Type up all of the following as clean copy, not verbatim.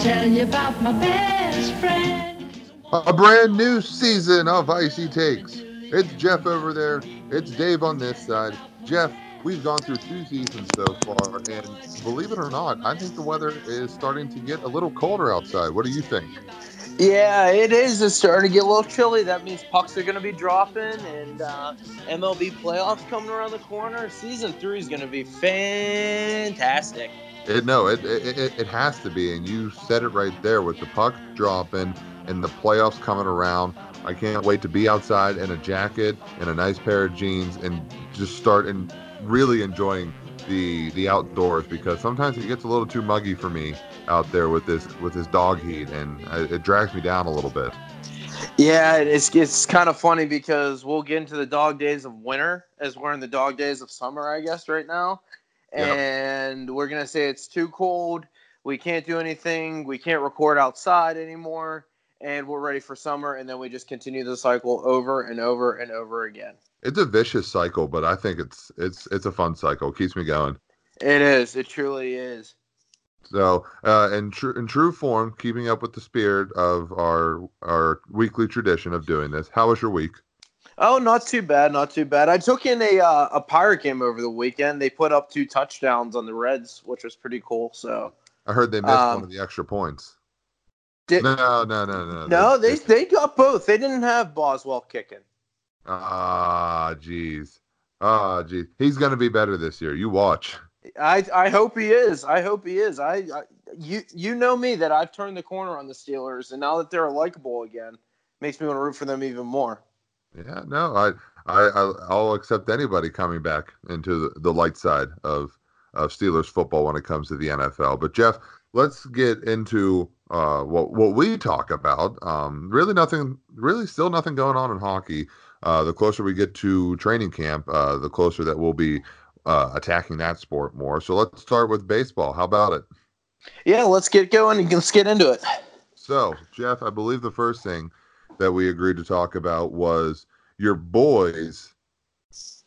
tell you about my best friend. A brand new season of Icy Takes. It's Jeff over there. It's Dave on this side. Jeff, we've gone through two seasons so far, and believe it or not, I think the weather is starting to get a little colder outside. What do you think? Yeah, it is. It's starting to get a little chilly. That means pucks are going to be dropping, and MLB playoffs coming around the corner. Season 3 is going to be fantastic. It has to be, and you said it right there with the puck dropping and the playoffs coming around. I can't wait to be outside in a jacket and a nice pair of jeans and just start and really enjoying the outdoors, because sometimes it gets a little too muggy for me out there with this dog heat, and it drags me down a little bit. Yeah, it's kind of funny because we'll get into the dog days of winter as we're in the dog days of summer, I guess, right now. And we're going to say it's too cold. We can't do anything. We can't record outside anymore. And we're ready for summer, and then we just continue the cycle over and over and over again. It's a vicious cycle, but I think it's a fun cycle. It keeps me going. It is. It truly is. So, in true form, keeping up with the spirit of our weekly tradition of doing this, how was your week? Oh, not too bad, not too bad. I took in a Pirate game over the weekend. They put up 2 touchdowns on the Reds, which was pretty cool. So I heard they missed one of the extra points. No. No, they got both. They didn't have Boswell kicking. Ah, jeez. He's going to be better this year. You watch. I hope he is. You know me that I've turned the corner on the Steelers, and now that they're likable again, makes me want to root for them even more. Yeah, no, I'll accept anybody coming back into the light side of Steelers football when it comes to the NFL. But Jeff, let's get into what we talk about. Still nothing going on in hockey. The closer we get to training camp, the closer that we'll be attacking that sport more. So let's start with baseball. How about it? Yeah, let's get going and let's get into it. So, Jeff, I believe the first thing that we agreed to talk about was your boys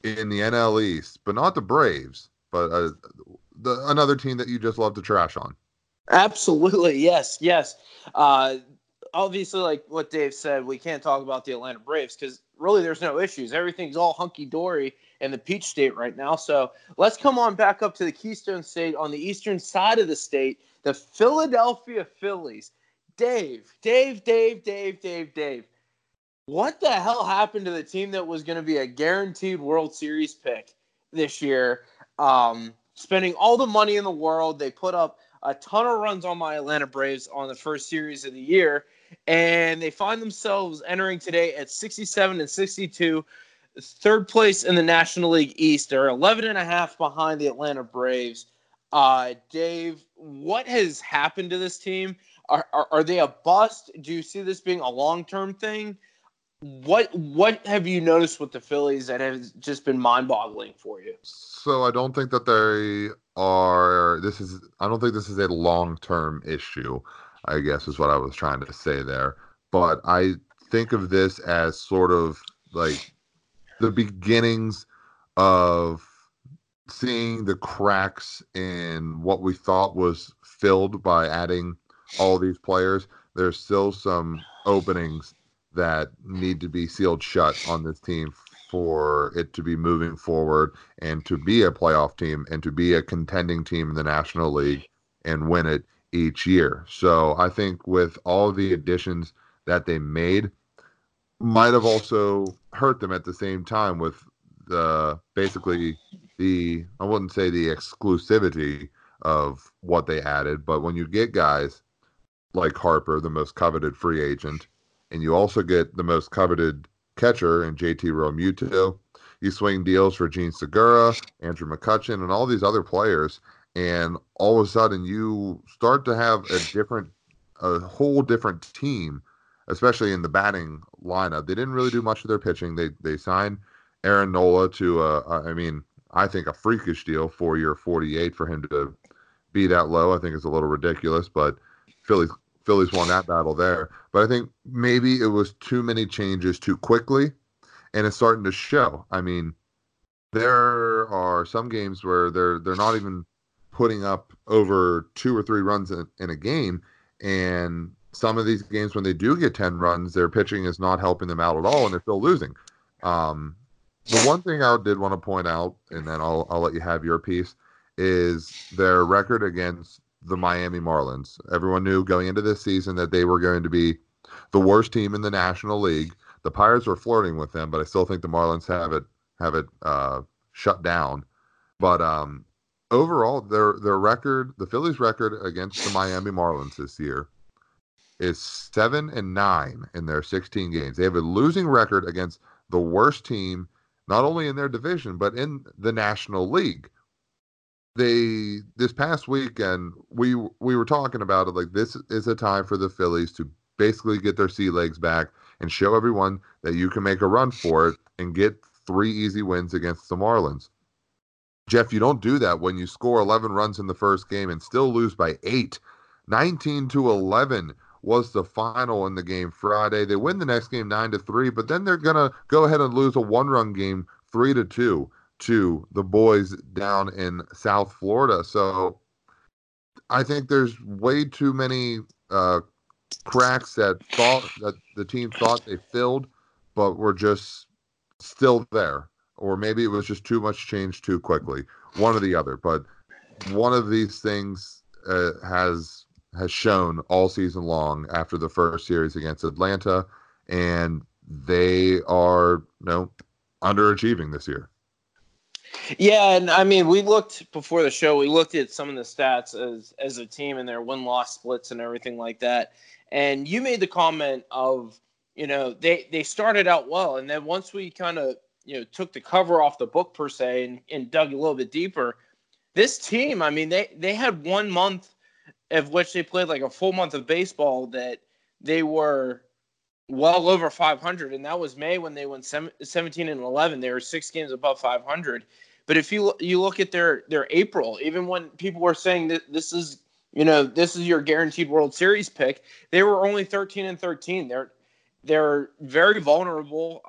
in the NL East, but not the Braves, but another team that you just love to trash on. Absolutely, yes. Obviously, like what Dave said, we can't talk about the Atlanta Braves because really there's no issues. Everything's all hunky-dory in the Peach State right now. So let's come on back up to the Keystone State on the eastern side of the state, the Philadelphia Phillies. Dave. What the hell happened to the team that was going to be a guaranteed World Series pick this year? Spending all the money in the world, they put up a ton of runs on my Atlanta Braves on the first series of the year, and they find themselves entering today at 67-62, third place in the National League East. They're 11.5 behind the Atlanta Braves. Dave, what has happened to this team? Are they a bust? Do you see this being a long-term thing? What have you noticed with the Phillies that has just been mind-boggling for you? So I don't think that they are. I don't think this is a long-term issue, I guess is what I was trying to say there. But I think of this as sort of like the beginnings of seeing the cracks in what we thought was filled by adding all these players. There's still some openings that need to be sealed shut on this team for it to be moving forward and to be a playoff team and to be a contending team in the National League and win it each year. So I think with all the additions that they made might have also hurt them at the same time with basically I wouldn't say the exclusivity of what they added, but when you get guys like Harper, the most coveted free agent, and you also get the most coveted catcher in JT Realmuto. You swing deals for Gene Segura, Andrew McCutcheon, and all these other players, and all of a sudden you start to have a whole different team, especially in the batting lineup. They didn't really do much of their pitching. They signed Aaron Nola to a freakish deal, 4-year $48 for him to be that low. I think it's a little ridiculous, but Phillies won that battle there. But I think maybe it was too many changes too quickly, and it's starting to show. I mean, there are some games where they're not even putting up over 2 or 3 runs in a game, And some of these games when they do get 10 runs, their pitching is not helping them out at all, and they're still losing. The one thing I did want to point out, and then I'll let you have your piece, is their record against the Miami Marlins. Everyone knew going into this season that they were going to be the worst team in the National League. The Pirates were flirting with them, but I still think the Marlins have it shut down. But overall, their record, the Phillies' record against the Miami Marlins this year is 7-9 in their 16 games. They have a losing record against the worst team, not only in their division, but in the National League. This past weekend, we were talking about it, like, this is a time for the Phillies to basically get their sea legs back and show everyone that you can make a run for it and get 3 easy wins against the Marlins. Jeff, you don't do that when you score 11 runs in the first game and still lose by 8. 19-11 was the final in the game Friday. They win the next game 9-3, but then they're going to go ahead and lose a one-run game 3-2 to the boys down in South Florida. So I think there's way too many cracks that the team thought they filled, but were just still there. Or maybe it was just too much change too quickly. One or the other. But one of these things has shown all season long after the first series against Atlanta, and they are underachieving this year. Yeah, and I mean, we looked before the show, we looked at some of the stats as a team and their win-loss splits and everything like that. And you made the comment of, they started out well, and then once we kind of, took the cover off the book per se and dug a little bit deeper, this team, I mean, they had 1 month of which they played like a full month of baseball that they were well over 500, and that was May when they went 17-11. They were 6 games above 500. But if you look at their April, even when people were saying that this is your guaranteed World Series pick, they were only 13-13. They're very vulnerable.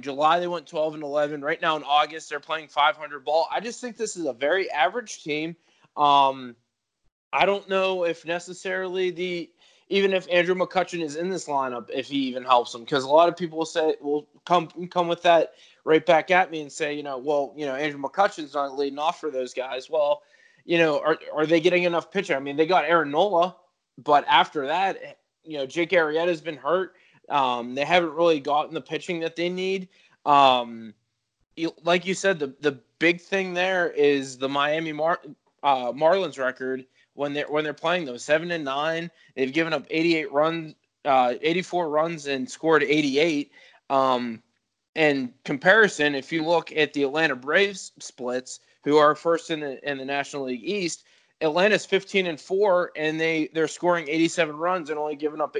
July they went 12-11. Right now in August they're playing 500 ball. I just think this is a very average team. I don't know if necessarily even if Andrew McCutcheon is in this lineup, if he even helps them, because a lot of people will come with that right back at me and say, Andrew McCutcheon's not leading off for those guys. Well, are they getting enough pitching? I mean, they got Aaron Nola, but after that, Jake Arrieta's been hurt. They haven't really gotten the pitching that they need. Like you said, the big thing there is the Miami Marlins record. When they're playing those 7-9, they've given up 84 runs and scored 88. In comparison, if you look at the Atlanta Braves splits, who are first in the National League East, Atlanta's 15-4, and they're scoring 87 runs and only giving up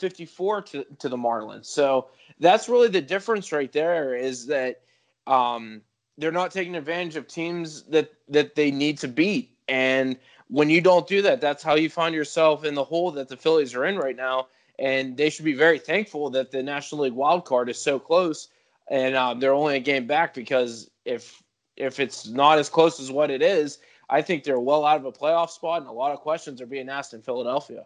54 to the Marlins. So that's really the difference right there, is that they're not taking advantage of teams that they need to beat. And when you don't do that, that's how you find yourself in the hole that the Phillies are in right now. And they should be very thankful that the National League wild card is so close, and they're only a game back, because if it's not as close as what it is, I think they're well out of a playoff spot, and a lot of questions are being asked in Philadelphia.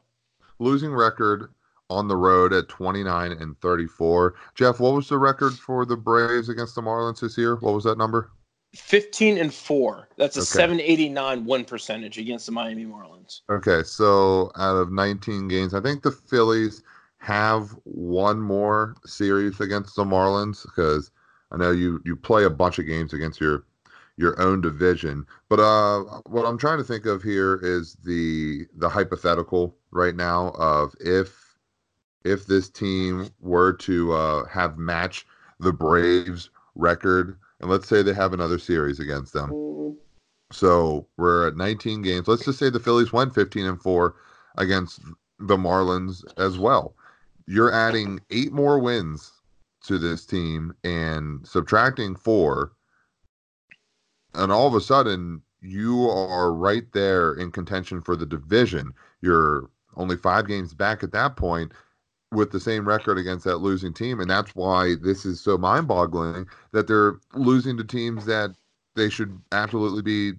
Losing record on the road at 29-34. Jeff, what was the record for the Braves against the Marlins this year? What was that number? 15-4. That's a 789 win percentage against the Miami Marlins. Okay, so out of 19 games, I think the Phillies have one more series against the Marlins, because I know you play a bunch of games against your own division. But what I'm trying to think of here is the hypothetical right now of if this team were to have match the Braves record. And let's say they have another series against them. So we're at 19 games. Let's just say the Phillies went 15-4 against the Marlins as well. You're adding 8 more wins to this team and subtracting 4. And all of a sudden, you are right there in contention for the division. You're only 5 games back at that point, with the same record against that losing team. And that's why this is so mind-boggling, that they're losing to teams that they should absolutely be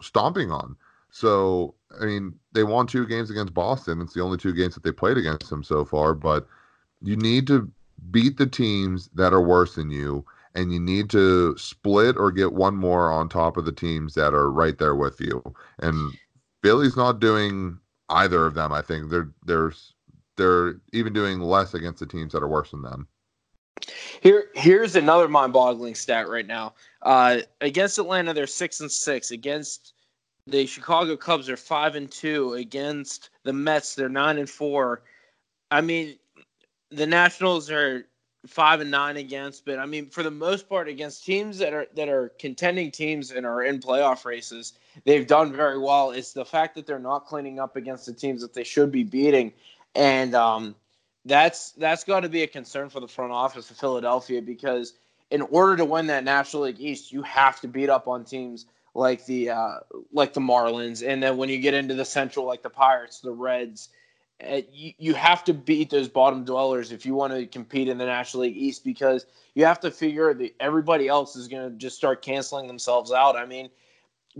stomping on. So I mean, they won two games against Boston. It's the only two games that they played against them so far. But you need to beat the teams that are worse than you, and you need to split or get one more on top of the teams that are right there with you. And Philly's not doing either of them. I think they're even doing less against the teams that are worse than them. Here's another mind-boggling stat right now. Against Atlanta, they're 6-6. Against the Chicago Cubs, they're 5-2. Against the Mets, they're 9-4. I mean, the Nationals are 5-9 against, but I mean, for the most part, against teams that are contending teams and are in playoff races, they've done very well. It's the fact that they're not cleaning up against the teams that they should be beating, and that's got to be a concern for the front office of Philadelphia, because in order to win that National League East, you have to beat up on teams like the Marlins, and then when you get into the Central, like the Pirates, the Reds, you have to beat those bottom dwellers if you want to compete in the National League East, because you have to figure that everybody else is going to just start canceling themselves out. I mean,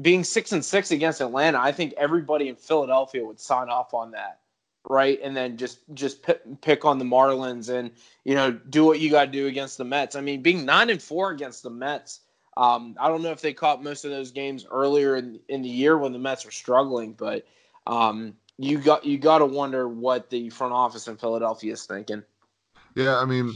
being 6-6 against Atlanta, I think everybody in Philadelphia would sign off on that, right? And then just pick on the Marlins and, you know, do what you got to do against the Mets. I mean, being 9-4 against the Mets, I don't know if they caught most of those games earlier in the year when the Mets were struggling, but you got to wonder what the front office in Philadelphia is thinking. Yeah, I mean,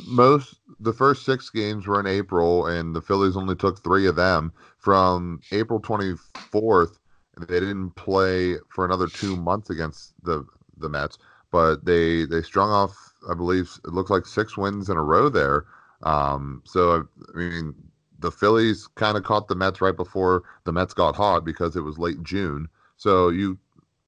the first six games were in April, and the Phillies only took three of them. From April 24th, they didn't play for another 2 months against the Mets, but they strung off, I believe, it looked like 6 wins in a row there. So, I mean, the Phillies kind of caught the Mets right before the Mets got hot, because it was late June. So you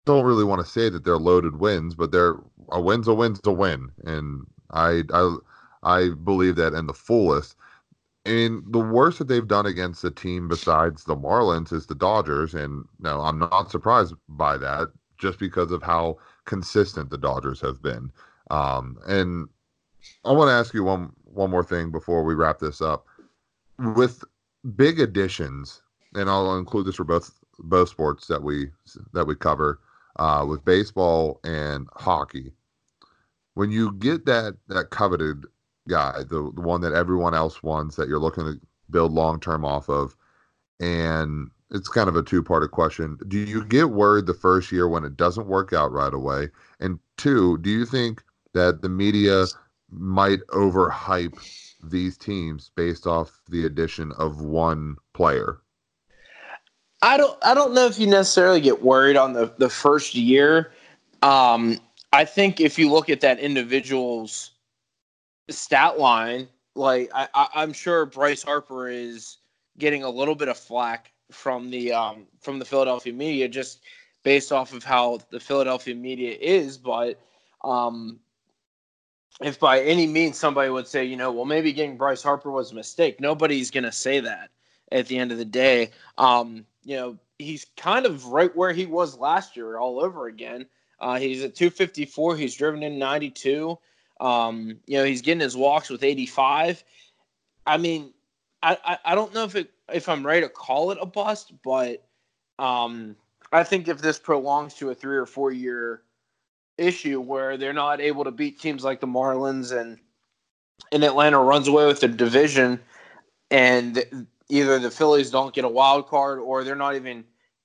don't really want to say that they're loaded wins, but they're a win's a win's a win. And I believe that in the fullest. And the worst that they've done against a team besides the Marlins is the Dodgers. And no, I'm not surprised by that, just because of how consistent the Dodgers have been. And I want to ask you one more thing before we wrap this up. With big additions, and I'll include this for both sports that we cover, with baseball and hockey, when you get that coveted guy, the one that everyone else wants, that you're looking to build long-term off of, and it's kind of a two-parted question. Do you get worried the first year when it doesn't work out right away? And two, do you think that the media might overhype these teams based off the addition of one player? I don't know if you necessarily get worried on the first year. I think if you look at that individual's stat line, like I'm sure Bryce Harper is getting a little bit of flack from the Philadelphia media, just based off of how the Philadelphia media is. But if by any means somebody would say, you know, well, maybe getting Bryce Harper was a mistake, nobody's going to say that at the end of the day. You know, he's kind of right where he was last year all over again. He's at 254. He's driven in 92. You know, he's getting his walks with 85. I mean, I don't know if I'm right to call it a bust, but I think if this prolongs to a 3 or 4 year issue where they're not able to beat teams like the Marlins and Atlanta runs away with the division, and either the Phillies don't get a wild card or they're not even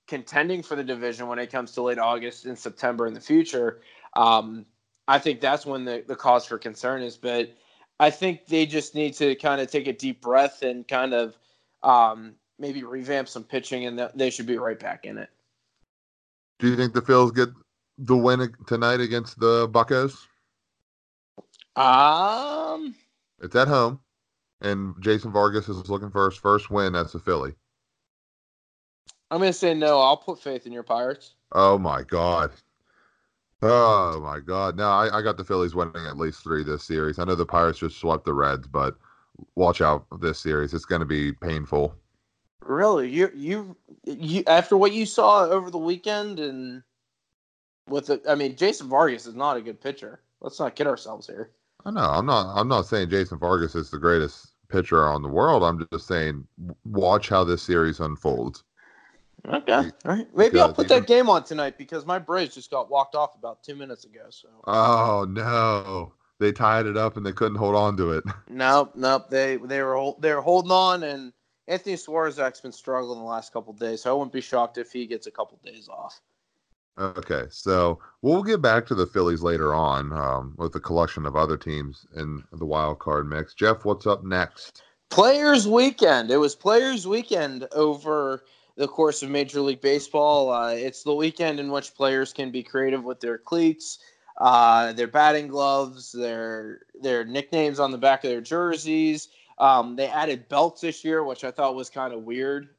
contending for the division when it comes to late August and September in the future, I think that's when the cause for concern is. But I think they just need to kind of take a deep breath and kind of maybe revamp some pitching, and they should be right back in it. Do you think the Phils get the win tonight against the Buccos? It's at home, and Jason Vargas is looking for his first win as a Philly. I'm going to say no. I'll put faith in your Pirates. Oh, my God. No, I got the Phillies winning at least 3 this series. I know the Pirates just swept the Reds, but watch out this series. It's going to be painful. Really? You after what you saw over the weekend and Jason Vargas is not a good pitcher. Let's not kid ourselves here. I know. I'm not saying Jason Vargas is the greatest pitcher on the world. I'm just saying watch how this series unfolds. Okay. All right. Maybe I'll put that game on tonight because my Braves just got walked off about 2 minutes ago. So. Oh, no. They tied it up and they couldn't hold on to it. Nope. They were holding on, and Anthony Suarzak's been struggling the last couple of days, so I wouldn't be shocked if he gets a couple of days off. Okay, so we'll get back to the Phillies later on with a collection of other teams in the wild card mix. Jeff, what's up next? Players Weekend. It was Players Weekend over the course of Major League Baseball. It's the weekend in which players can be creative with their cleats, their batting gloves, their nicknames on the back of their jerseys. They added belts this year, which I thought was kind of weird.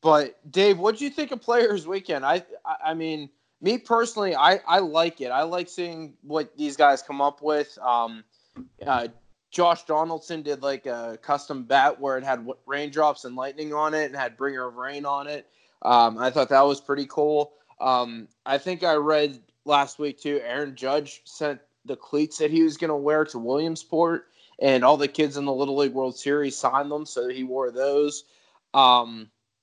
But Dave, what do you think of Players Weekend? I mean, me personally, I like it. I like seeing what these guys come up with. Josh Donaldson did like a custom bat where it had raindrops and lightning on it and had Bringer of Rain on it. I thought that was pretty cool. I think I read last week too, Aaron Judge sent the cleats that he was going to wear to Williamsport, and all the kids in the Little League World Series signed them, so he wore those.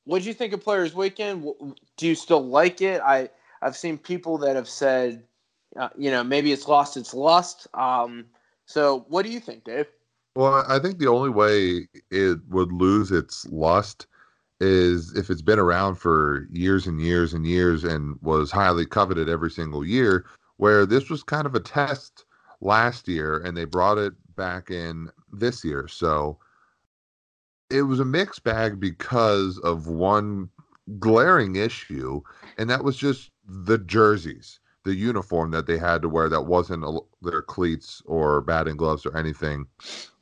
What do you think of Players Weekend? Do you still like it? I've seen people that have said, maybe it's lost its lust. So what do you think, Dave? Well, I think the only way it would lose its lust is if it's been around for years and years and years and was highly coveted every single year, where this was kind of a test last year and they brought it back in this year. So it was a mixed bag because of one glaring issue, and that was just the jerseys, the uniform that they had to wear that wasn't their cleats or batting gloves or anything,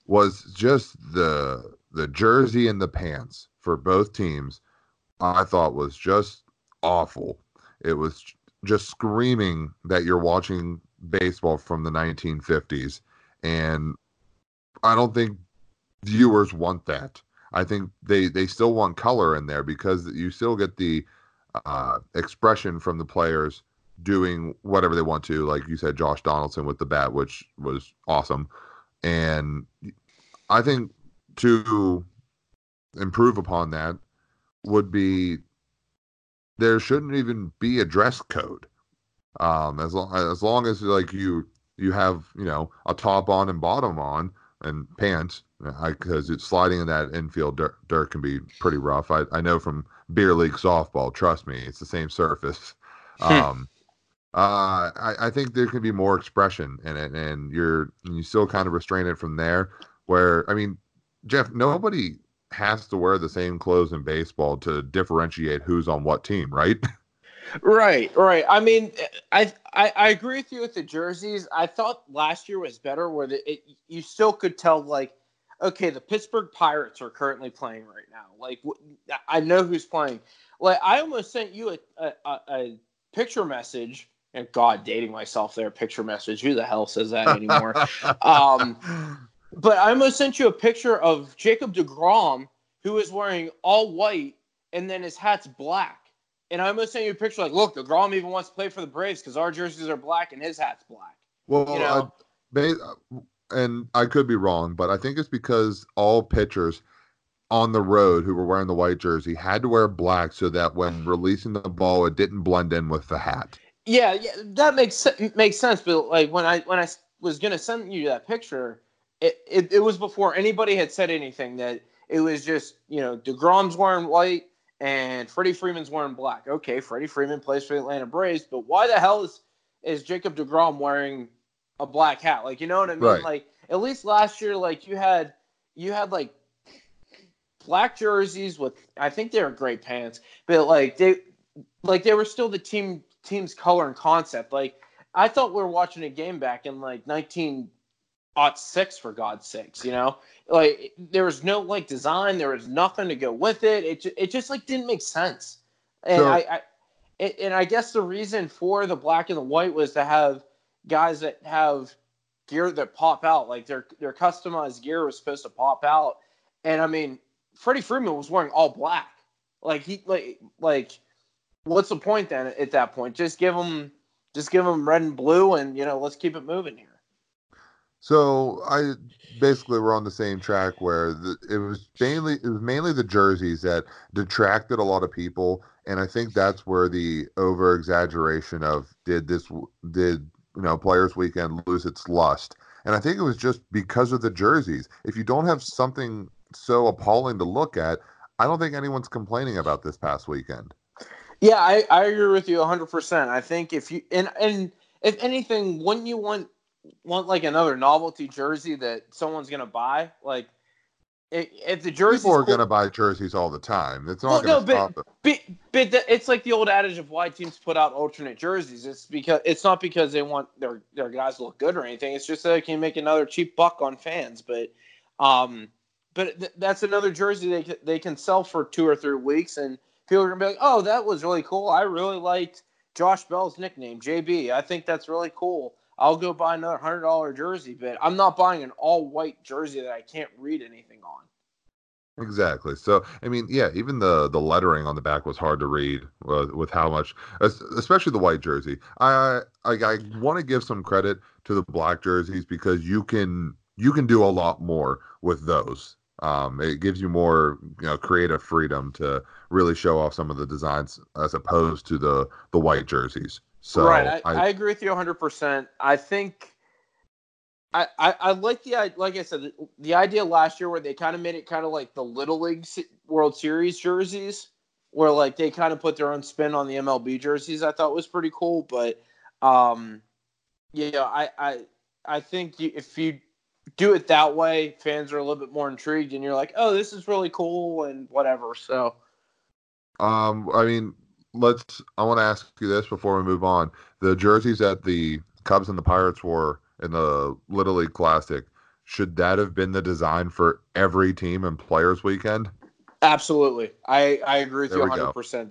was just the jersey and the pants for both teams. I thought was just awful. It was just screaming that you're watching baseball from the 1950s, and I don't think viewers want that. I think they still want color in there because you still get the expression from the players doing whatever they want to. Like you said, Josh Donaldson with the bat, which was awesome. And I think to improve upon that would be there shouldn't even be a dress code. As long as like you have a top on and bottom on and pants, because it's sliding in that infield dirt can be pretty rough. I know from beer league softball. Trust me, it's the same surface. I think there can be more expression in it, and you still kind of restrain it from there. Where I mean, Jeff, nobody has to wear the same clothes in baseball to differentiate who's on what team, right? Right. I mean, I agree with you with the jerseys. I thought last year was better, where you still could tell, like, okay, the Pittsburgh Pirates are currently playing right now. Like, I know who's playing. Like, I almost sent you a picture message. And God, dating myself there, picture message. Who the hell says that anymore? But I almost sent you a picture of Jacob DeGrom, who is wearing all white, and then his hat's black. And I almost sent you a picture like, look, DeGrom even wants to play for the Braves because our jerseys are black and his hat's black. Well, and I could be wrong, but I think it's because all pitchers on the road who were wearing the white jersey had to wear black so that when releasing the ball, it didn't blend in with the hat. Yeah, that makes sense. But like when I was gonna send you that picture, it was before anybody had said anything. That it was just DeGrom's wearing white. And Freddie Freeman's wearing black. Okay, Freddie Freeman plays for the Atlanta Braves, but why the hell is Jacob DeGrom wearing a black hat? Like, you know what I mean? Right. Like, at least last year, like you had like black jerseys with, I think they were gray pants, but like they were still the team's color and concept. Like, I thought we were watching a game back in like 1906, for God's sakes, like there was no like design, there was nothing to go with it. It just like didn't make sense. And so, I guess the reason for the black and the white was to have guys that have gear that pop out, like their customized gear was supposed to pop out. And I mean, Freddie Freeman was wearing all black. Like he what's the point then at that point? Just give him red and blue, and let's keep it moving here. So I basically we're on the same track where it was mainly the jerseys that detracted a lot of people, and I think that's where the over exaggeration of did Players Weekend lose its lust, and I think it was just because of the jerseys. If you don't have something so appalling to look at, I don't think anyone's complaining about this past weekend. Yeah, I agree with you 100%. I think if anything, wouldn't you want like another novelty jersey that someone's gonna buy? Like, if the jersey people are gonna buy jerseys all the time, it's not gonna stop them. But it's like the old adage of why teams put out alternate jerseys. It's because it's not because they want their guys to look good or anything. It's just that they can make another cheap buck on fans. But that's another jersey they can sell for 2 or 3 weeks, and people are gonna be like, "Oh, that was really cool. I really liked Josh Bell's nickname, JB. I think that's really cool. I'll go buy another $100 jersey, but I'm not buying an all-white jersey that I can't read anything on." Exactly. So, I mean, yeah, even the lettering on the back was hard to read with how much, especially the white jersey. I want to give some credit to the black jerseys because you can do a lot more with those. It gives you more, creative freedom to really show off some of the designs as opposed to the white jerseys. So right, I agree with you 100%. I think I like the idea last year where they kind of made it kind of like the Little League World Series jerseys, where like they kind of put their own spin on the MLB jerseys. I thought was pretty cool, but I think if you do it that way, fans are a little bit more intrigued, and you're like, oh, this is really cool and whatever. So, I mean. I want to ask you this before we move on. The jerseys that the Cubs and the Pirates wore in the Little League Classic, should that have been the design for every team in Players Weekend? Absolutely. I agree with you 100%. Go.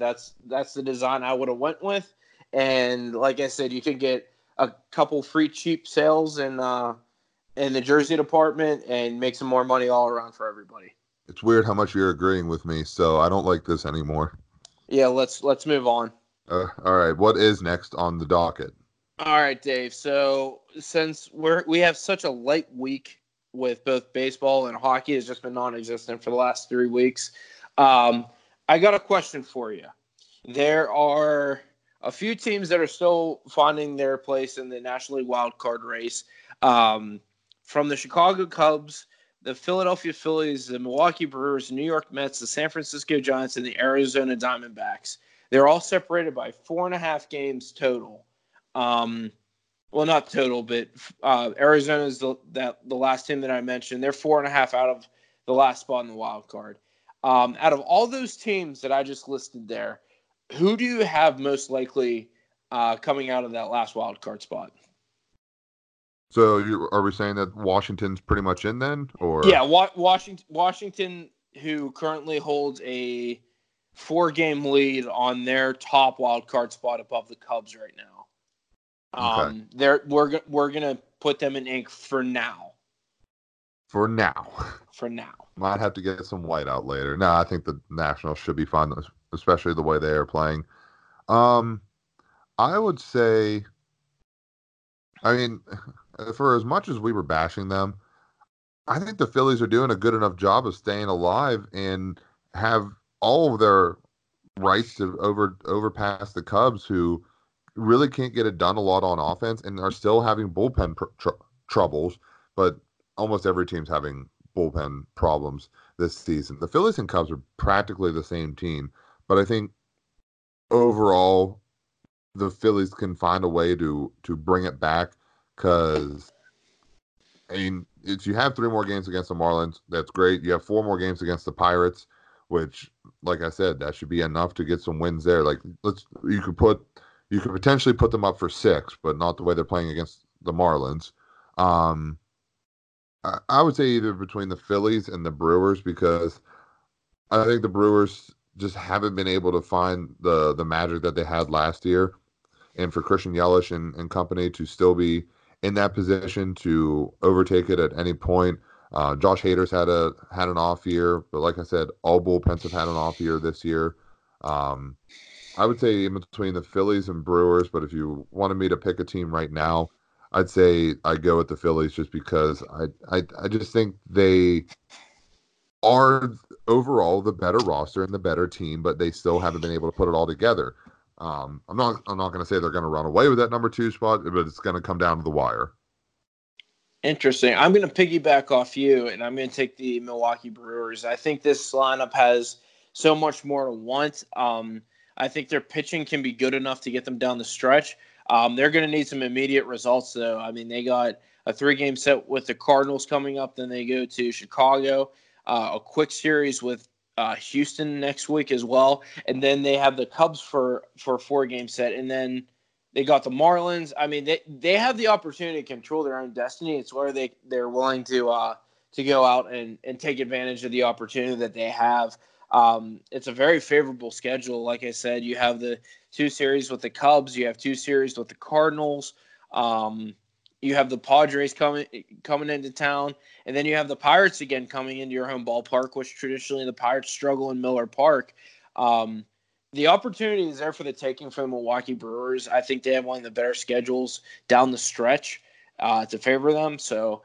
That's the design I would have went with. And like I said, you could get a couple free cheap sales in the jersey department and make some more money all around for everybody. It's weird how much you're agreeing with me, so I don't like this anymore. Yeah, let's move on. All right, what is next on the docket? All right, Dave. So since we have such a light week with both baseball and hockey, has just been non-existent for the last 3 weeks. I got a question for you. There are a few teams that are still finding their place in the National League Wild Card race. From the Chicago Cubs, the Philadelphia Phillies, the Milwaukee Brewers, the New York Mets, the San Francisco Giants, and the Arizona Diamondbacks. They're all separated by 4.5 games total. Well, not total, but Arizona's the last team that I mentioned. They're 4.5 out of the last spot in the wild card. Out of all those teams that I just listed there, who do you have most likely coming out of that last wild card spot? So are we saying that Washington's pretty much in then? Or yeah, Washington, who currently holds a 4-game lead on their top wild card spot above the Cubs right now. Okay. We're gonna put them in ink for now. Might have to get some white out later. No, I think the Nationals should be fine, especially the way they are playing. I would say, I mean, for as much as we were bashing them, I think the Phillies are doing a good enough job of staying alive and have all of their rights to overpass the Cubs, who really can't get it done a lot on offense and are still having bullpen troubles. But almost every team's having bullpen problems this season. The Phillies and Cubs are practically the same team, but I think overall the Phillies can find a way to bring it back. Because, I mean, if you have 3 more games against the Marlins, that's great. You have 4 more games against the Pirates, which, like I said, that should be enough to get some wins there. Like, you could potentially put them up for 6, but not the way they're playing against the Marlins. I would say either between the Phillies and the Brewers, because I think the Brewers just haven't been able to find the magic that they had last year. And for Christian Yelich and company to still be in that position to overtake it at any point. Josh Hader's had an off year, but like I said, all bullpens have had an off year this year. I would say in between the Phillies and Brewers, but if you wanted me to pick a team right now, I'd say I go with the Phillies just because I just think they are overall the better roster and the better team, but they still haven't been able to put it all together. I'm not going to say they're going to run away with that number two spot, but it's going to come down to the wire. Interesting. I'm going to piggyback off you, and I'm going to take the Milwaukee Brewers. I think this lineup has so much more to want. I think their pitching can be good enough to get them down the stretch. They're going to need some immediate results, though. I mean, they got a 3-game set with the Cardinals coming up. Then they go to Chicago, a quick series with Houston next week as well. And then they have the Cubs for a 4-game set. And then they got the Marlins. I mean, they have the opportunity to control their own destiny. It's where they're willing to go out and take advantage of the opportunity that they have. It's a very favorable schedule. Like I said, you have the 2 series with the Cubs. You have 2 series with the Cardinals. You have the Padres coming into town. And then you have the Pirates again coming into your home ballpark, which traditionally the Pirates struggle in Miller Park. The opportunity is there for the taking for the Milwaukee Brewers. I think they have one of the better schedules down the stretch to favor them. So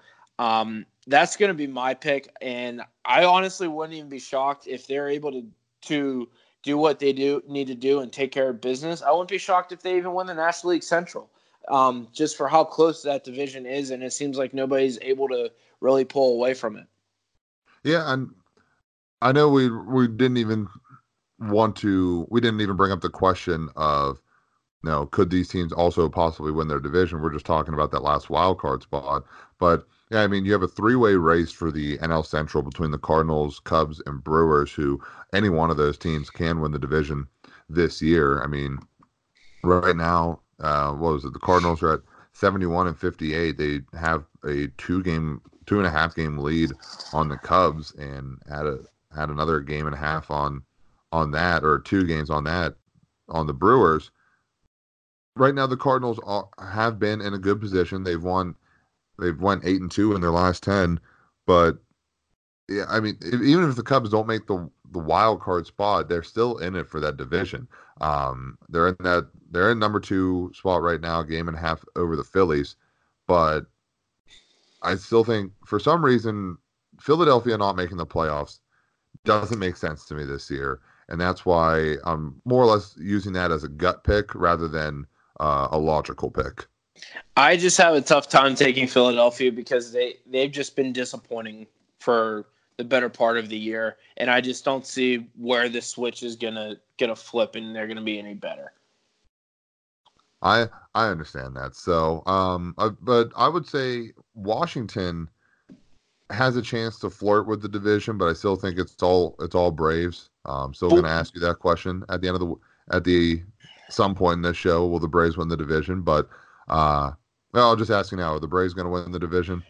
that's going to be my pick. And I honestly wouldn't even be shocked if they're able to do what they need to do and take care of business. I wouldn't be shocked if they even win the National League Central, just for how close that division is. And it seems like nobody's able to really pull away from it. Yeah, and I know we didn't even – we didn't even bring up the question of, you know, could these teams also possibly win their division? We're just talking about that last wild card spot. But yeah, I mean, you have a 3-way race for the NL Central between the Cardinals, Cubs, and Brewers, who any one of those teams can win the division this year. I mean, right now, the Cardinals are at 71-58. They have a 2.5-game lead on the Cubs and had another 1.5 on that, or 2 games on that, on the Brewers. Right now, the Cardinals have been in a good position. They've won 8-2 in their last 10. But yeah, I mean, even if the Cubs don't make the wild card spot, they're still in it for that division. They're in number 2 spot right now, 1.5 games over the Phillies. But I still think, for some reason, Philadelphia not making the playoffs doesn't make sense to me this year. And that's why I'm more or less using that as a gut pick rather than a logical pick. I just have a tough time taking Philadelphia because they've just been disappointing for the better part of the year. And I just don't see where the switch is gonna flip and they're going to be any better. I understand that. So, but I would say Washington has a chance to flirt with the division, but I still think it's all Braves. I'm still going to ask you that question at the end of some point in this show. Will the Braves win the division? But I'll just ask you now: are the Braves going to win the division?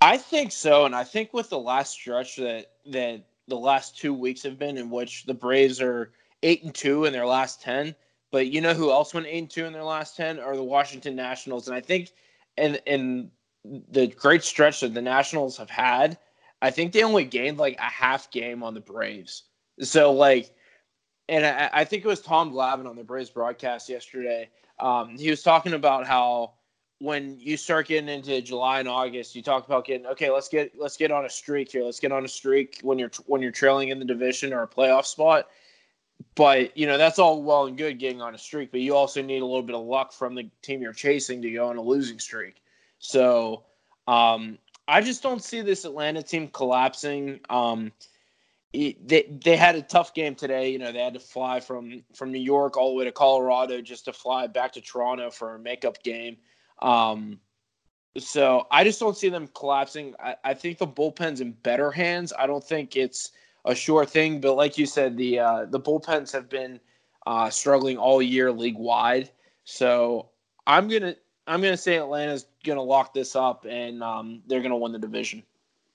I think so, and I think with the last stretch that the last 2 weeks have been, in which the Braves are 8-2 in their last 10. But you know who else went 8-2 in their last 10? Are the Washington Nationals, and I think and the great stretch that the Nationals have had, I think they only gained like a half game on the Braves. So I think it was Tom Glavine on the Braves broadcast yesterday. He was talking about how when you start getting into July and August, you talk about let's get on a streak here. Let's get on a streak when you're trailing in the division or a playoff spot. But, you know, that's all well and good getting on a streak, but you also need a little bit of luck from the team you're chasing to go on a losing streak. So I just don't see this Atlanta team collapsing. They had a tough game today. You know, they had to fly from New York all the way to Colorado just to fly back to Toronto for a makeup game. So I just don't see them collapsing. I think the bullpen's in better hands. I don't think it's a sure thing, but like you said, the bullpens have been struggling all year league-wide. So I'm gonna say Atlanta's gonna lock this up, and they're gonna win the division.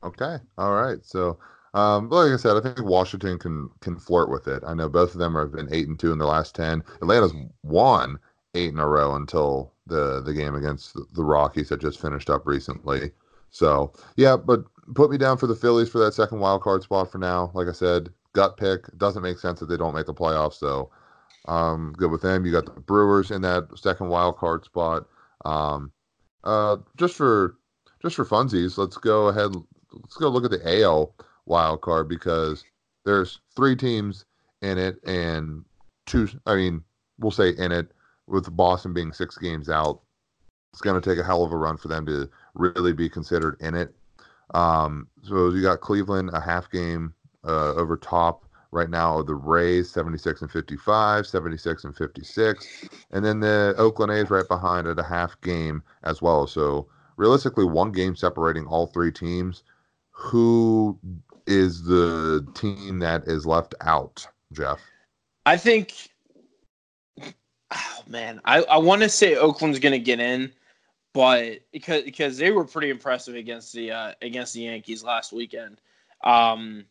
Okay, all right. So, like I said, I think Washington can flirt with it. I know both of them have been 8-2 in their last 10. Atlanta's won 8 in a row until the game against the Rockies that just finished up recently. So, yeah, but put me down for the Phillies for that second wild card spot for now. Like I said, gut pick. Doesn't make sense that they don't make the playoffs. So, good with them. You got the Brewers in that second wild card spot. Just for funsies, let's go ahead. Let's go look at the AL wild card because there's three teams in it, and two. I mean, we'll say in it with Boston being 6 games out. It's going to take a hell of a run for them to really be considered in it. So you got Cleveland a half game over top right now of the Rays, 76-55, 76-56, and then the Oakland A's right behind at a half game as well. So realistically, 1 game separating all three teams. Who is the team that is left out, Jeff? I think, oh man, I want to say Oakland's going to get in, but because they were pretty impressive against the Yankees last weekend. I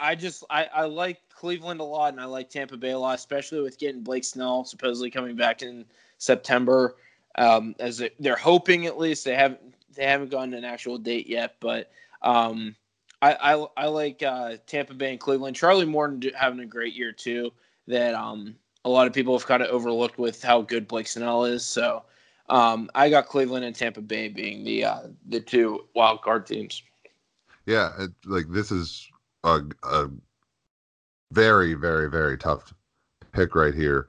like Cleveland a lot, and I like Tampa Bay a lot, especially with getting Blake Snell supposedly coming back in September. As they're hoping, at least they haven't gotten an actual date yet, but I like Tampa Bay and Cleveland. Charlie Morton having a great year too. That a lot of people have kind of overlooked with how good Blake Snell is. So I got Cleveland and Tampa Bay being the two wild card teams. Yeah, this is a very, very, very tough pick right here.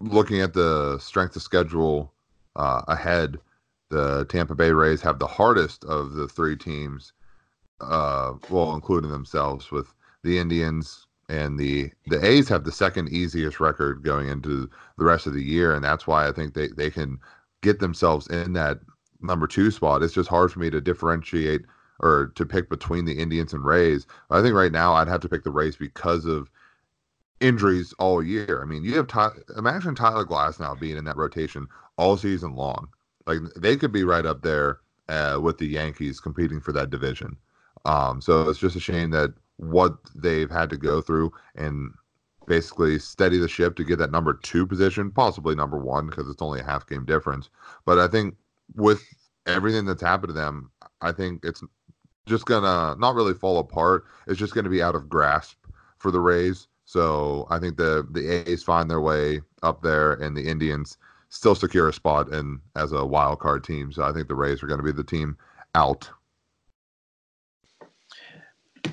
Looking at the strength of schedule ahead, the Tampa Bay Rays have the hardest of the three teams, including themselves with the Indians, and the A's have the second easiest record going into the rest of the year, and that's why I think they can get themselves in that number 2 spot. It's just hard for me to differentiate or to pick between the Indians and Rays. I think right now I'd have to pick the Rays because of injuries all year. I mean, you have imagine Tyler Glasnow being in that rotation all season long. Like, they could be right up there with the Yankees competing for that division. So it's just a shame that what they've had to go through and basically steady the ship to get that number 2 position, possibly number 1, because it's only a half game difference. But I think with everything that's happened to them, I think it's just going to not really fall apart. It's just going to be out of grasp for the Rays. So I think the A's find their way up there, and the Indians still secure a spot in as a wild card team. So I think the Rays are going to be the team out.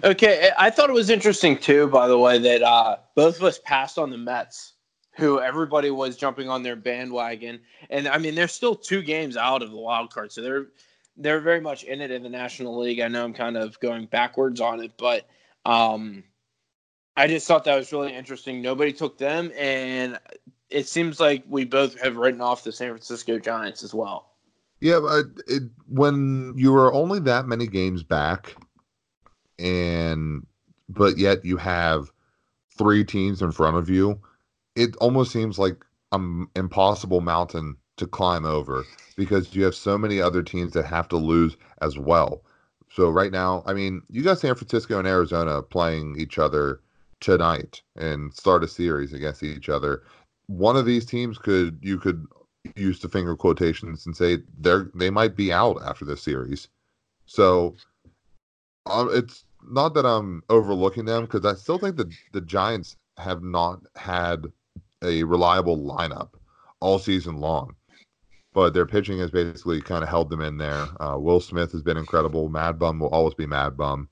Okay, I thought it was interesting too, by the way, that both of us passed on the Mets, who everybody was jumping on their bandwagon, and I mean they're still 2 games out of the wild card, so they're very much in it in the National League. I know I'm kind of going backwards on it, but. I just thought that was really interesting. Nobody took them, and it seems like we both have written off the San Francisco Giants as well. Yeah, but when you were only that many games back, but yet you have 3 teams in front of you, it almost seems like an impossible mountain to climb over because you have so many other teams that have to lose as well. So right now, I mean, you got San Francisco and Arizona playing each other tonight and start a series against each other. One of these teams could use the finger quotations and say they might be out after this series. So it's not that I'm overlooking them because I still think that the Giants have not had a reliable lineup all season long. But their pitching has basically kind of held them in there. Will Smith has been incredible. Mad Bum will always be Mad Bum.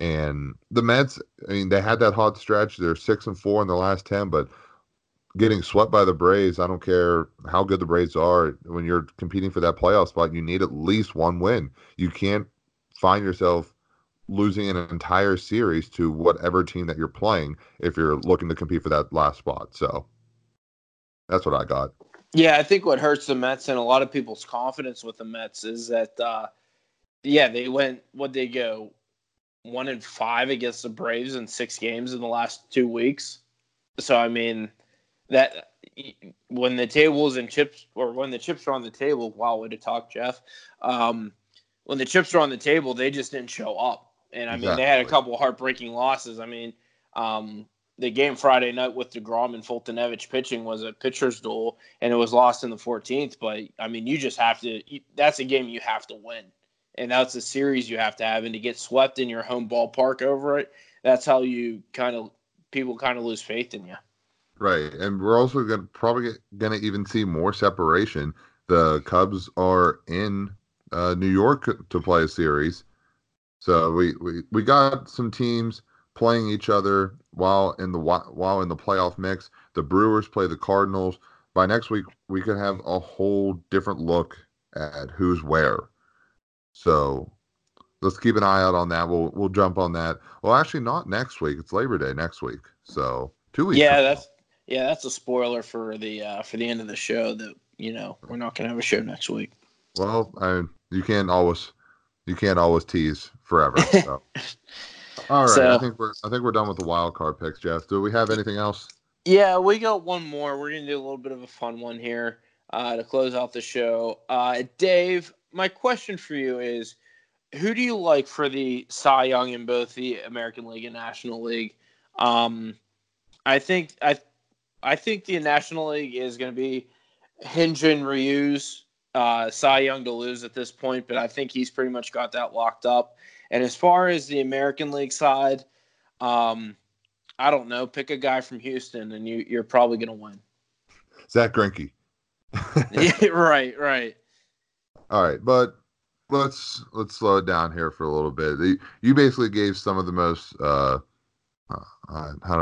And the Mets, I mean, they had that hot stretch. They're 6-4 in the last 10, but getting swept by the Braves, I don't care how good the Braves are. When you're competing for that playoff spot, you need at least 1 win. You can't find yourself losing an entire series to whatever team that you're playing if you're looking to compete for that last spot. So that's what I got. Yeah, I think what hurts the Mets and a lot of people's confidence with the Mets is that, they go 1-5 against the Braves in 6 games in the last 2 weeks. So I mean, that when the chips are on the table, wow, way to talk, Jeff. When the chips are on the table, they just didn't show up, and I mean They had a couple heartbreaking losses. I mean, the game Friday night with DeGrom and Fulton-Evich pitching was a pitcher's duel, and it was lost in the 14th. But I mean, you just have to. That's a game you have to win. And that's a series you have to have, and to get swept in your home ballpark over it, that's how people kind of lose faith in you. Right, and we're also probably going to even see more separation. The Cubs are in New York to play a series, so we got some teams playing each other while in the playoff mix. The Brewers play the Cardinals. By next week, we could have a whole different look at who's where. So let's keep an eye out on that. We'll jump on that. Well, actually, not next week. It's Labor Day next week. So 2 weeks. Yeah, that's a spoiler for the end of the show that we're not going to have a show next week. Well, you can't always tease forever. So. All right, so, I think we're done with the wild card picks, Jeff. Do we have anything else? Yeah, we got one more. We're going to do a little bit of a fun one here to close out the show. Dave, my question for you is, who do you like for the Cy Young in both the American League and National League? I think the National League is going to be Hyun-Jin Ryu's Cy Young to lose at this point, but I think he's pretty much got that locked up. And as far as the American League side, I don't know. Pick a guy from Houston, and you're probably going to win. Zach Greinke. Yeah, right. All right, but let's slow it down here for a little bit. You basically gave some of the most how do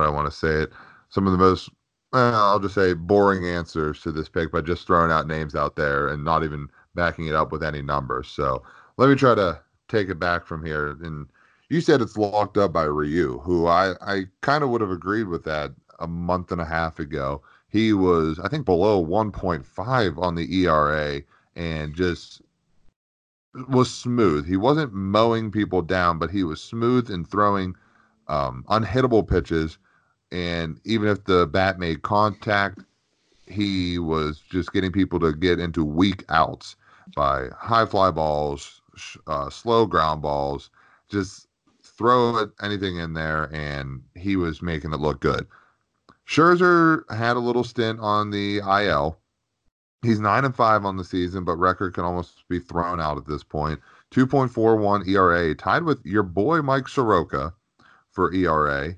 I want to say it? Some of the most, I'll just say, boring answers to this pick by just throwing out names out there and not even backing it up with any numbers. So let me try to take it back from here. And you said it's locked up by Ryu, who I kind of would have agreed with that a month and a half ago. He was, I think, below 1.5 on the ERA and just was smooth. He wasn't mowing people down, but he was smooth in throwing unhittable pitches. And even if the bat made contact, he was just getting people to get into weak outs by high fly balls, slow ground balls, just throw anything in there, and he was making it look good. Scherzer had a little stint on the IL. He's 9-5 on the season, but record can almost be thrown out at this point. 2.41 ERA, tied with your boy Mike Soroka for ERA.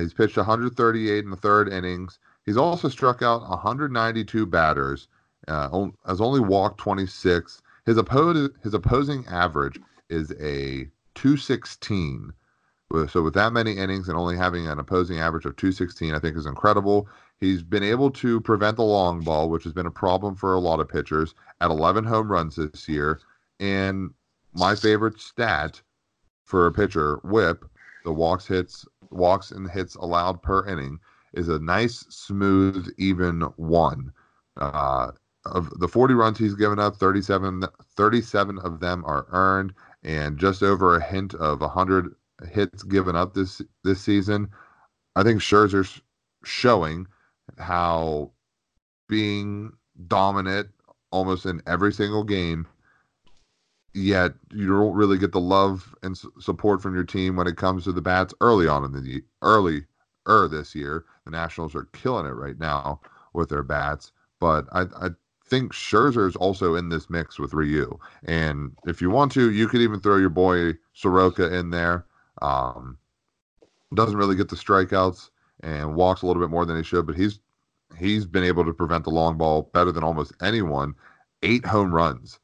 He's pitched 138 in the third innings. He's also struck out 192 batters, has only walked 26. His opposing average is a 216. So with that many innings and only having an opposing average of 216, I think is incredible. He's been able to prevent the long ball, which has been a problem for a lot of pitchers, at 11 home runs this year. And my favorite stat for a pitcher, WHIP, the walks and hits allowed per inning, is a nice, smooth, even one. Of the 40 runs he's given up, 37 of them are earned, and just over a hint of 100 hits given up this season. I think Scherzer's showing how being dominant almost in every single game, yet you don't really get the love and support from your team when it comes to the bats early on in the earlier this year. The Nationals are killing it right now with their bats, but I think Scherzer is also in this mix with Ryu. And if you want to, you could even throw your boy Soroka in there. Doesn't really get the strikeouts and walks a little bit more than he should, but he's been able to prevent the long ball better than almost anyone. 8 home runs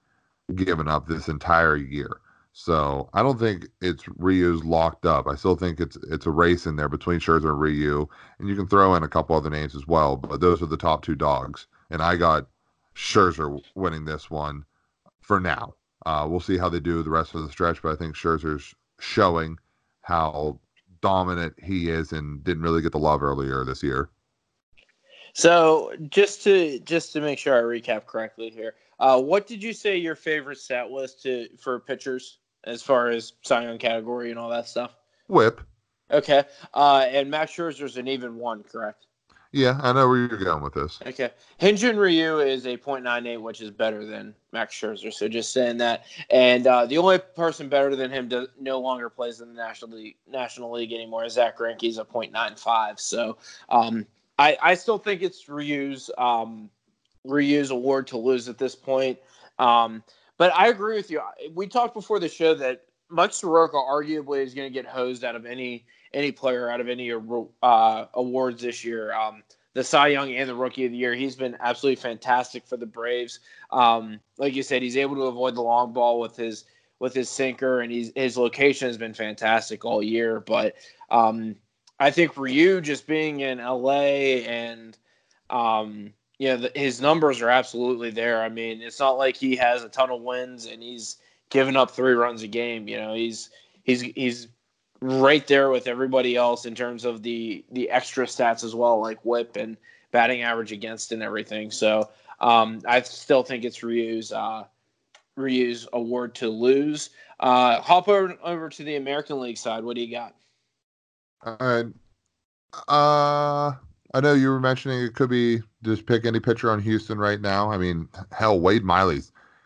given up this entire year. So I don't think it's Ryu's locked up. I still think it's a race in there between Scherzer and Ryu, and you can throw in a couple other names as well, but those are the top two dogs. And I got Scherzer winning this one for now. We'll see how they do the rest of the stretch, but I think Scherzer's showing how dominant he is and didn't really get the love earlier this year. So just to make sure I recap correctly here, what did you say your favorite stat was for pitchers as far as Cy Young category and all that stuff? WHIP. Okay. And Max Scherzer's an even one, correct? Yeah, I know where you're going with this. Okay. Hyun-Jin Ryu is a .98, which is better than Max Scherzer, so just saying that. And the only person better than him no longer plays in the National League anymore. Zach Greinke is a .95. So I still think it's Ryu's award to lose at this point. But I agree with you. We talked before the show that Mike Soroka arguably is going to get hosed out of any player out of any awards this year. the Cy Young and the Rookie of the Year. He's been absolutely fantastic for the Braves. Like you said, he's able to avoid the long ball with his sinker, and his location has been fantastic all year. But I think Ryu just being in LA and his numbers are absolutely there. I mean, it's not like he has a ton of wins and he's giving up 3 runs a game. You know, he's right there with everybody else in terms of the extra stats as well, like WHIP and batting average against and everything. So I still think it's Ryu's award to lose. Hop over to the American League side. What do you got? All right. I know you were mentioning it could be just pick any pitcher on Houston right now. I mean, hell, Wade Miley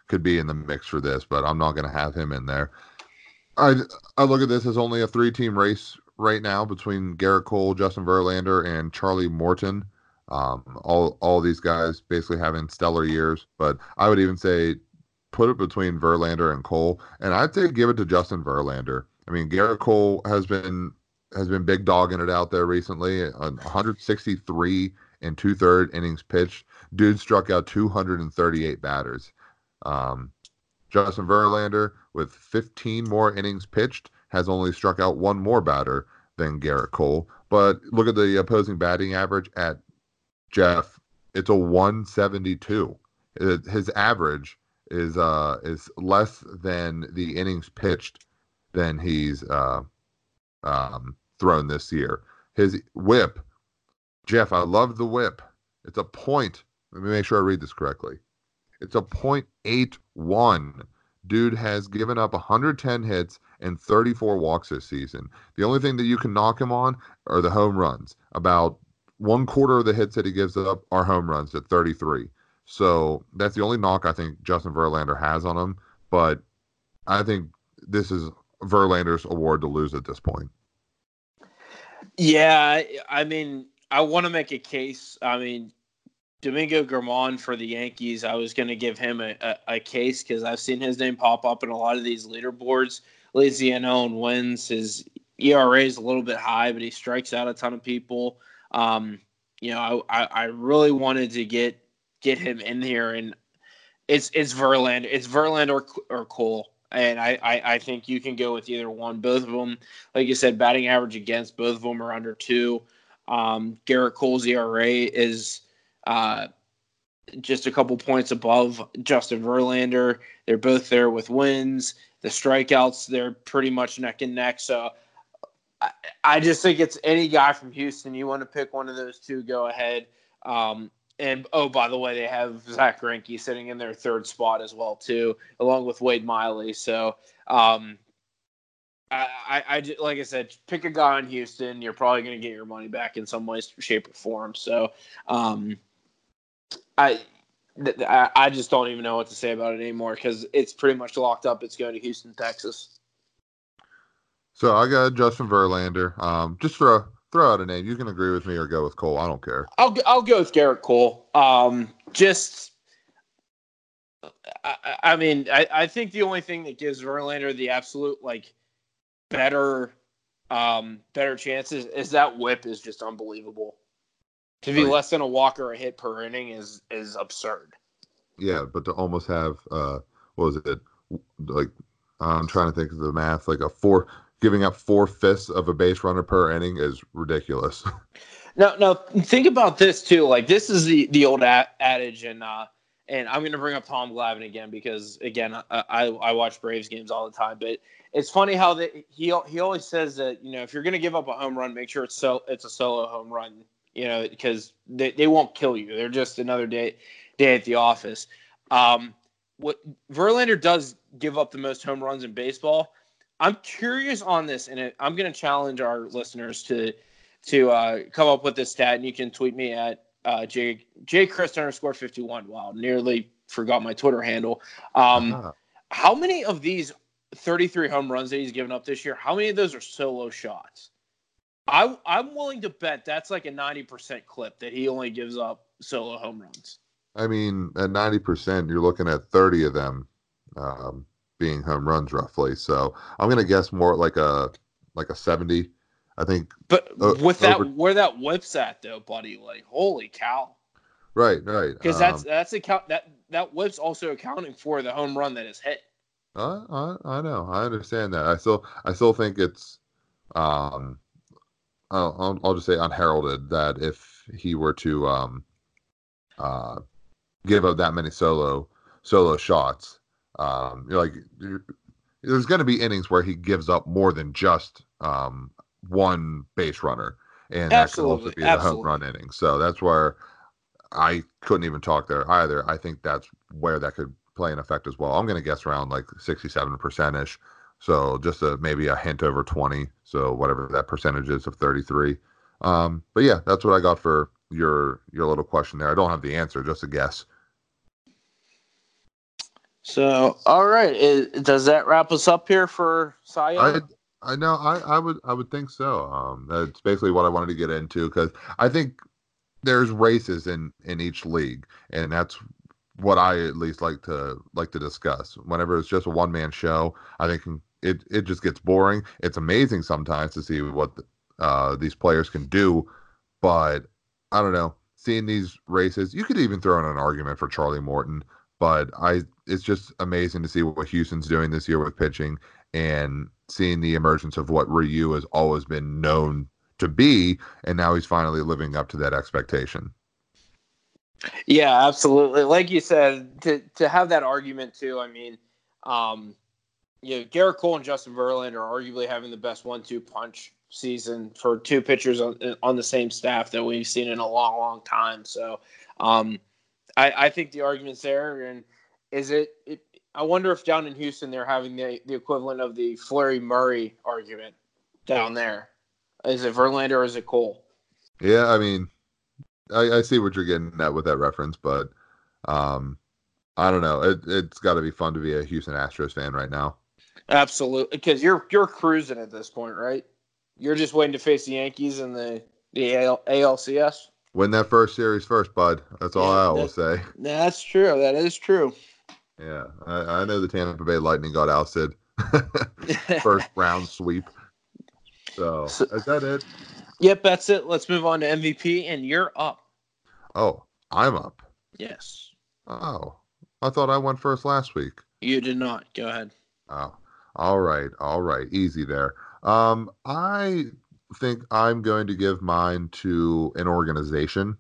could be in the mix for this, but I'm not going to have him in there. I look at this as only a 3-team race right now between Gerrit Cole, Justin Verlander, and Charlie Morton. All these guys basically having stellar years, but I would even say put it between Verlander and Cole, and I'd say give it to Justin Verlander. I mean, Gerrit Cole has been big dogging it out there recently. 163 and 2/3 innings pitched. Dude struck out 238 batters. Justin Verlander, with 15 more innings pitched, has only struck out 1 more batter than Gerrit Cole. But look at the opposing batting average at Jeff. It's a 172. His average is less than the innings pitched than he's thrown this year. His WHIP, Jeff, I love the WHIP. It's a point. Let me make sure I read this correctly. It's a .81. Dude has given up 110 hits and 34 walks this season. The only thing that you can knock him on are the home runs. About 1/4 of the hits that he gives up are home runs at 33. So that's the only knock I think Justin Verlander has on him. But I think this is Verlander's award to lose at this point. Yeah, I mean, I want to make a case. I mean, Domingo Germán for the Yankees, I was going to give him a case because I've seen his name pop up in a lot of these leaderboards. Leads the NL and wins. His ERA is a little bit high, but he strikes out a ton of people. I really wanted to get him in here, and it's Verlander or Cole, and I think you can go with either one. Both of them, like you said, batting average against, both of them are under 2. Gerrit Cole's ERA is just a couple points above Justin Verlander. They're both there with wins. The strikeouts, they're pretty much neck and neck. So I just think it's any guy from Houston. You want to pick one of those two, go ahead. And, oh, by the way, they have Zach Greinke sitting in their 3rd spot as well, too, along with Wade Miley. So, I like I said, pick a guy in Houston. You're probably going to get your money back in some way, shape, or form. So, I just don't even know what to say about it anymore because it's pretty much locked up. It's going to Houston, Texas. So I got Justin Verlander. Just throw out a name. You can agree with me or go with Cole. I don't care. I'll go with Gerrit Cole. I think the only thing that gives Verlander the absolute better chances is that WHIP is just unbelievable. To be less than a walk or a hit per inning is absurd. Yeah, but to almost have I'm trying to think of the math, like giving up 4/5 of a base runner per inning is ridiculous. No, think about this too. Like, this is the old adage, and I'm going to bring up Tom Glavine again because, again, I watch Braves games all the time. But it's funny how he always says that, you know, if you're going to give up a home run, make sure it's a solo home run, you know, because they won't kill you. They're just another day at the office. What Verlander does give up the most home runs in baseball. I'm curious on this, and I'm going to challenge our listeners to come up with this stat, and you can tweet me at JChrist_51. Wow, nearly forgot my Twitter handle. How many of these 33 home runs that he's given up this year, how many of those are solo shots? I'm willing to bet that's like a 90% clip that he only gives up solo home runs. I mean, at 90%, you're looking at 30 of them being home runs roughly. So I'm going to guess more like a 70. I think. But with that, where that whip's at, though, buddy, like, holy cow. Right. Because that whip's also accounting for the home run that is hit. I know. I understand that. I still think it's, I'll just say unheralded that if he were to give up that many solo shots, there's going to be innings where he gives up more than just one base runner, and absolutely, that could also be the home run inning. So that's where I couldn't even talk there either. I think that's where that could play an effect as well. I'm going to guess around like 67% ish. So just maybe a hint over 20. So whatever that percentage is of 33. But yeah, that's what I got for your little question there. I don't have the answer, just a guess. So, all right. Does that wrap us up here for Cy Young? I know. I would think so. That's basically what I wanted to get into, because I think there's races in each league, and that's what I at least like to discuss. Whenever it's just a one man show, I think it just gets boring. It's amazing sometimes to see what these players can do, but I don't know. Seeing these races, you could even throw in an argument for Charlie Morton, but it's just amazing to see what Houston's doing this year with pitching, and seeing the emergence of what Ryu has always been known to be, and now he's finally living up to that expectation. Yeah, absolutely. Like you said, to have that argument too, I mean, Gerrit Cole and Justin Verlander are arguably having the best 1-2 punch season for two pitchers on the same staff that we've seen in a long, long time. So I think the argument's there. And I wonder if down in Houston they're having the equivalent of the Fleury-Murray argument down there. Is it Verlander or is it Cole? Yeah, I mean, I see what you're getting at with that reference, but I don't know. It's got to be fun to be a Houston Astros fan right now. Absolutely, because you're cruising at this point, right? You're just waiting to face the Yankees in the ALCS. Win that first series first, bud. That's all I will say. That's true. That is true. Yeah, I know the Tampa Bay Lightning got ousted first round sweep. So is that it? Yep, that's it. Let's move on to MVP, and you're up. Oh, I'm up? Yes. Oh, I thought I went first last week. You did not. Go ahead. Oh, all right. Easy there. I think I'm going to give mine to an organization,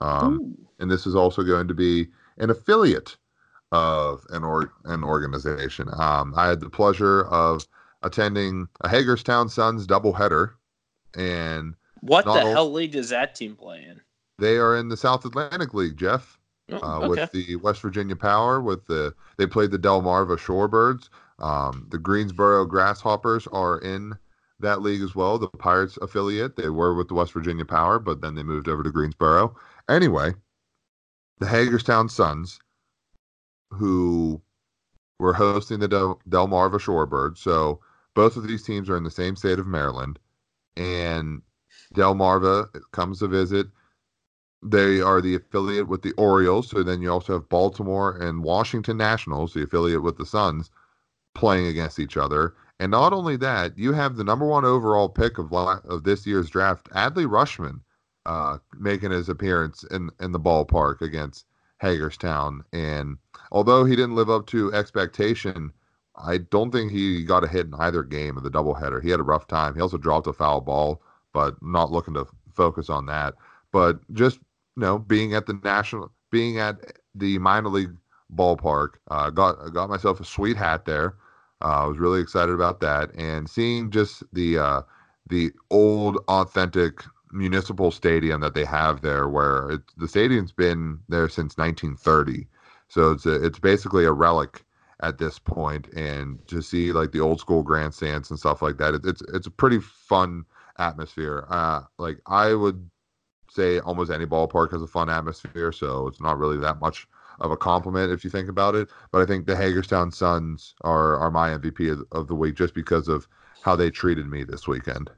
and this is also going to be an affiliate of an organization. I had the pleasure of attending a Hagerstown Suns doubleheader. And what the hell league does that team play in? They are in the South Atlantic League, Jeff. Oh, okay. With the West Virginia Power, they played the Delmarva Shorebirds. The Greensboro Grasshoppers are in that league as well. The Pirates affiliate. They were with the West Virginia Power, but then they moved over to Greensboro. Anyway, the Hagerstown Suns, who were hosting the Delmarva Shorebirds, so both of these teams are in the same state of Maryland. And Delmarva comes to visit. They are the affiliate with the Orioles. So then you also have Baltimore and Washington Nationals, the affiliate with the Suns, playing against each other. And not only that, you have the number one overall pick of this year's draft, Adley Rushman, making his appearance in the ballpark against Hagerstown. And although he didn't live up to expectation, I don't think he got a hit in either game of the doubleheader. He had a rough time. He also dropped a foul ball, but not looking to focus on that. But just being at the minor league ballpark, got myself a sweet hat there. I was really excited about that, and seeing just the old authentic municipal stadium that they have there, where the stadium's been there since 1930. So it's basically a relic at this point, and to see like the old school grandstands and stuff like that, it's a pretty fun atmosphere. Like I would say almost any ballpark has a fun atmosphere, so it's not really that much of a compliment if you think about it. But I think the Hagerstown Suns are my MVP of the week, just because of how they treated me this weekend.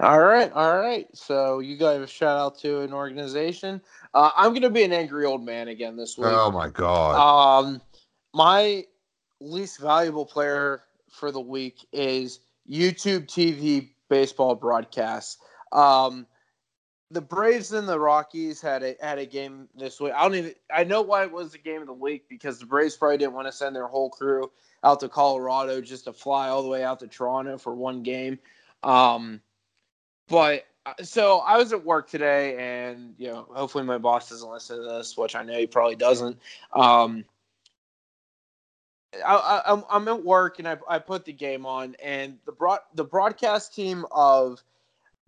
All right. So you guys have a shout out to an organization. I'm going to be an angry old man again this week. Oh my God. My least valuable player for the week is YouTube TV baseball broadcasts. The Braves and the Rockies had a game this week. I know why it was the game of the week, because the Braves probably didn't want to send their whole crew out to Colorado just to fly all the way out to Toronto for one game. So I was at work today, and hopefully my boss doesn't listen to this, which I know he probably doesn't. I'm at work, and I put the game on, and the broadcast team of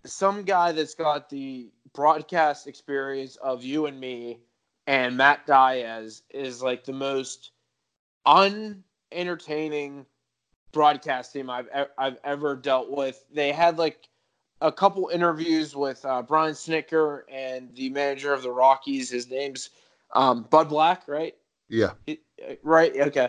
some guy that's got the broadcast experience of You and Me and Matt Diaz is like the most unentertaining broadcast team I've ever dealt with. They had like a couple interviews with Brian Snicker and the manager of the Rockies. His name's Bud Black, right? Yeah. Right. Okay.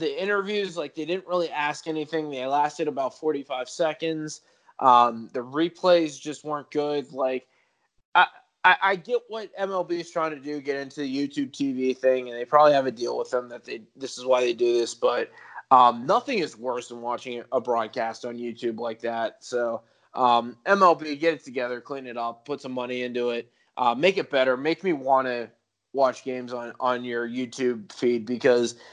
The interviews, they didn't really ask anything. They lasted about 45 seconds. The replays just weren't good. I get what MLB is trying to do, get into the YouTube TV thing, and they probably have a deal with them this is why they do this. But nothing is worse than watching a broadcast on YouTube like that. So MLB, get it together, clean it up, put some money into it, make it better, make me want to watch games on your YouTube feed, because –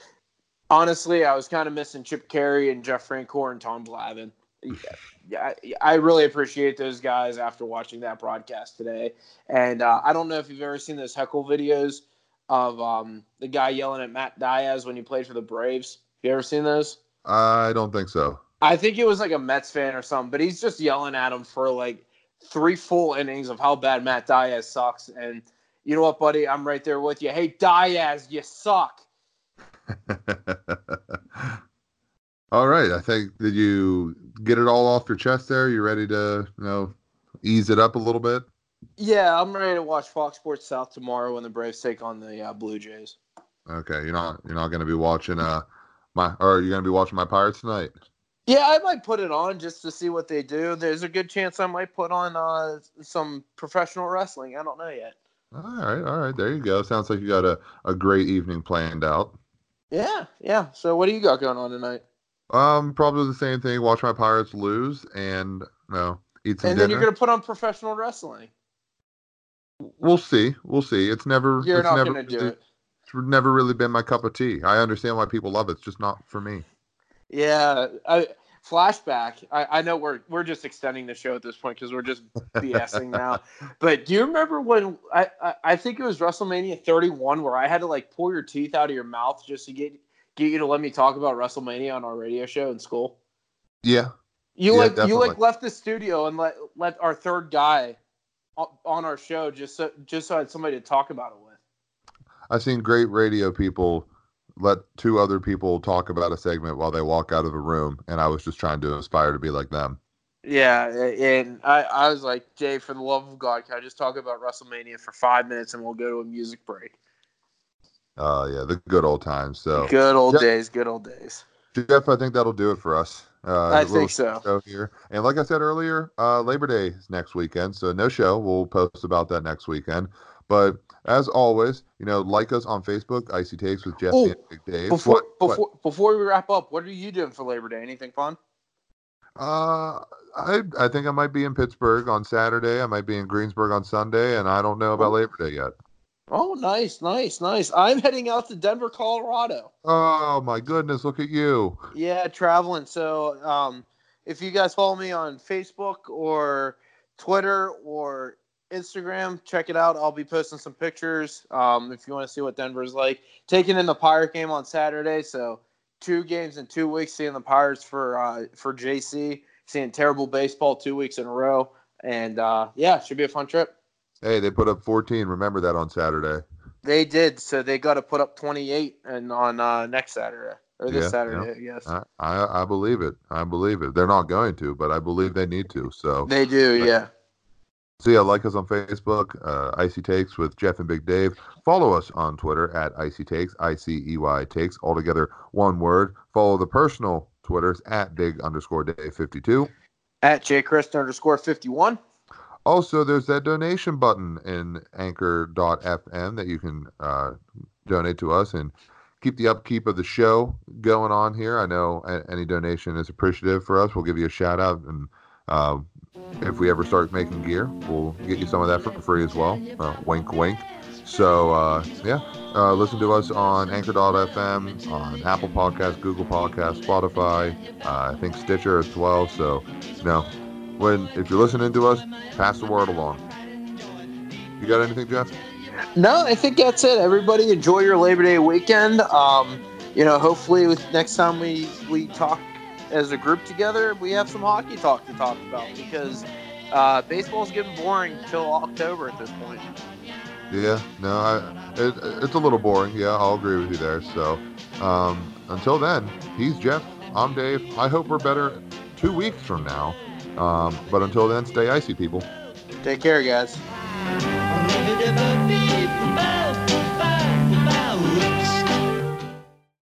honestly, I was kind of missing Chip Carey and Jeff Francoeur and Tom Glavine. Yeah, I really appreciate those guys after watching that broadcast today. And I don't know if you've ever seen those heckle videos of the guy yelling at Matt Diaz when he played for the Braves. You ever seen those? I don't think so. I think it was a Mets fan or something, but he's just yelling at him for three full innings of how bad Matt Diaz sucks. And you know what, buddy? I'm right there with you. Hey, Diaz, you suck. All right, I think, did you get it all off your chest there? You ready to ease it up a little bit? Yeah, I'm ready to watch Fox Sports South tomorrow when the Braves take on the Blue Jays. Okay, you're not going to be watching you're going to be watching my Pirates tonight? Yeah, I might put it on just to see what they do. There's a good chance I might put on some professional wrestling. I don't know yet. All right, there you go. Sounds like you got a great evening planned out. Yeah. So what do you got going on tonight? Probably the same thing. Watch my Pirates lose and eat some dinner. And then you're going to put on professional wrestling. We'll see. You're not going to do it. It's never really been my cup of tea. I understand why people love it. It's just not for me. Yeah. Flashback. I know we're just extending the show at this point because we're just BSing now. But do you remember when I think it was WrestleMania 31 where I had to pull your teeth out of your mouth just to get you to let me talk about WrestleMania on our radio show in school? Yeah. You left the studio and let our third guy on our show just so I had somebody to talk about it with. I've seen great radio people let two other people talk about a segment while they walk out of a room, and I was just trying to aspire to be like them. Yeah, and I was like, Jay, for the love of God, can I just talk about WrestleMania for 5 minutes and we'll go to a music break? Yeah, the good old times. So Good old days. Jeff, I think that'll do it for us. I think so. Show here. And like I said earlier, Labor Day is next weekend, so no show. We'll post about that next weekend. But as always, like us on Facebook, Icy Takes with Jeff and Big Dave. Before we wrap up, what are you doing for Labor Day? Anything fun? I think I might be in Pittsburgh on Saturday. I might be in Greensburg on Sunday, and I don't know about Labor Day yet. Oh, nice. I'm heading out to Denver, Colorado. Oh, my goodness. Look at you. Yeah, traveling. So if you guys follow me on Facebook or Twitter or Instagram, check it out. I'll be posting some pictures if you want to see what Denver's like. Taking in the Pirate game on Saturday, so 2 games in 2 weeks, seeing the Pirates for JC, seeing terrible baseball 2 weeks in a row, and it should be a fun trip. Hey, they put up 14. Remember that on Saturday. They did, so they got to put up 28 and on next Saturday. Or this Saturday, yes. I believe it. They're not going to, but I believe they need to. So they do, yeah. So like us on Facebook, Icy Takes with Jeff and Big Dave. Follow us on Twitter at Icy Takes, ICEY Takes, altogether one word. Follow the personal Twitters at Big_Dave52. At JChrist_51. Also, there's that donation button in anchor.fm that you can donate to us and keep the upkeep of the show going on here. I know any donation is appreciative for us. We'll give you a shout out, and if we ever start making gear, we'll get you some of that for free as well. Wink, wink. So, listen to us on Anchor.fm, on Apple Podcasts, Google Podcasts, Spotify, I think Stitcher as well. So, if you're listening to us, pass the word along. You got anything, Jeff? No, I think that's it. Everybody, enjoy your Labor Day weekend. Hopefully next time we talk as a group together, we have some hockey talk to talk about, because baseball's getting boring till October at this point. Yeah, no, it's a little boring. Yeah, I'll agree with you there. So until then, he's Jeff. I'm Dave. I hope we're better 2 weeks from now. But until then, stay icy, people. Take care, guys.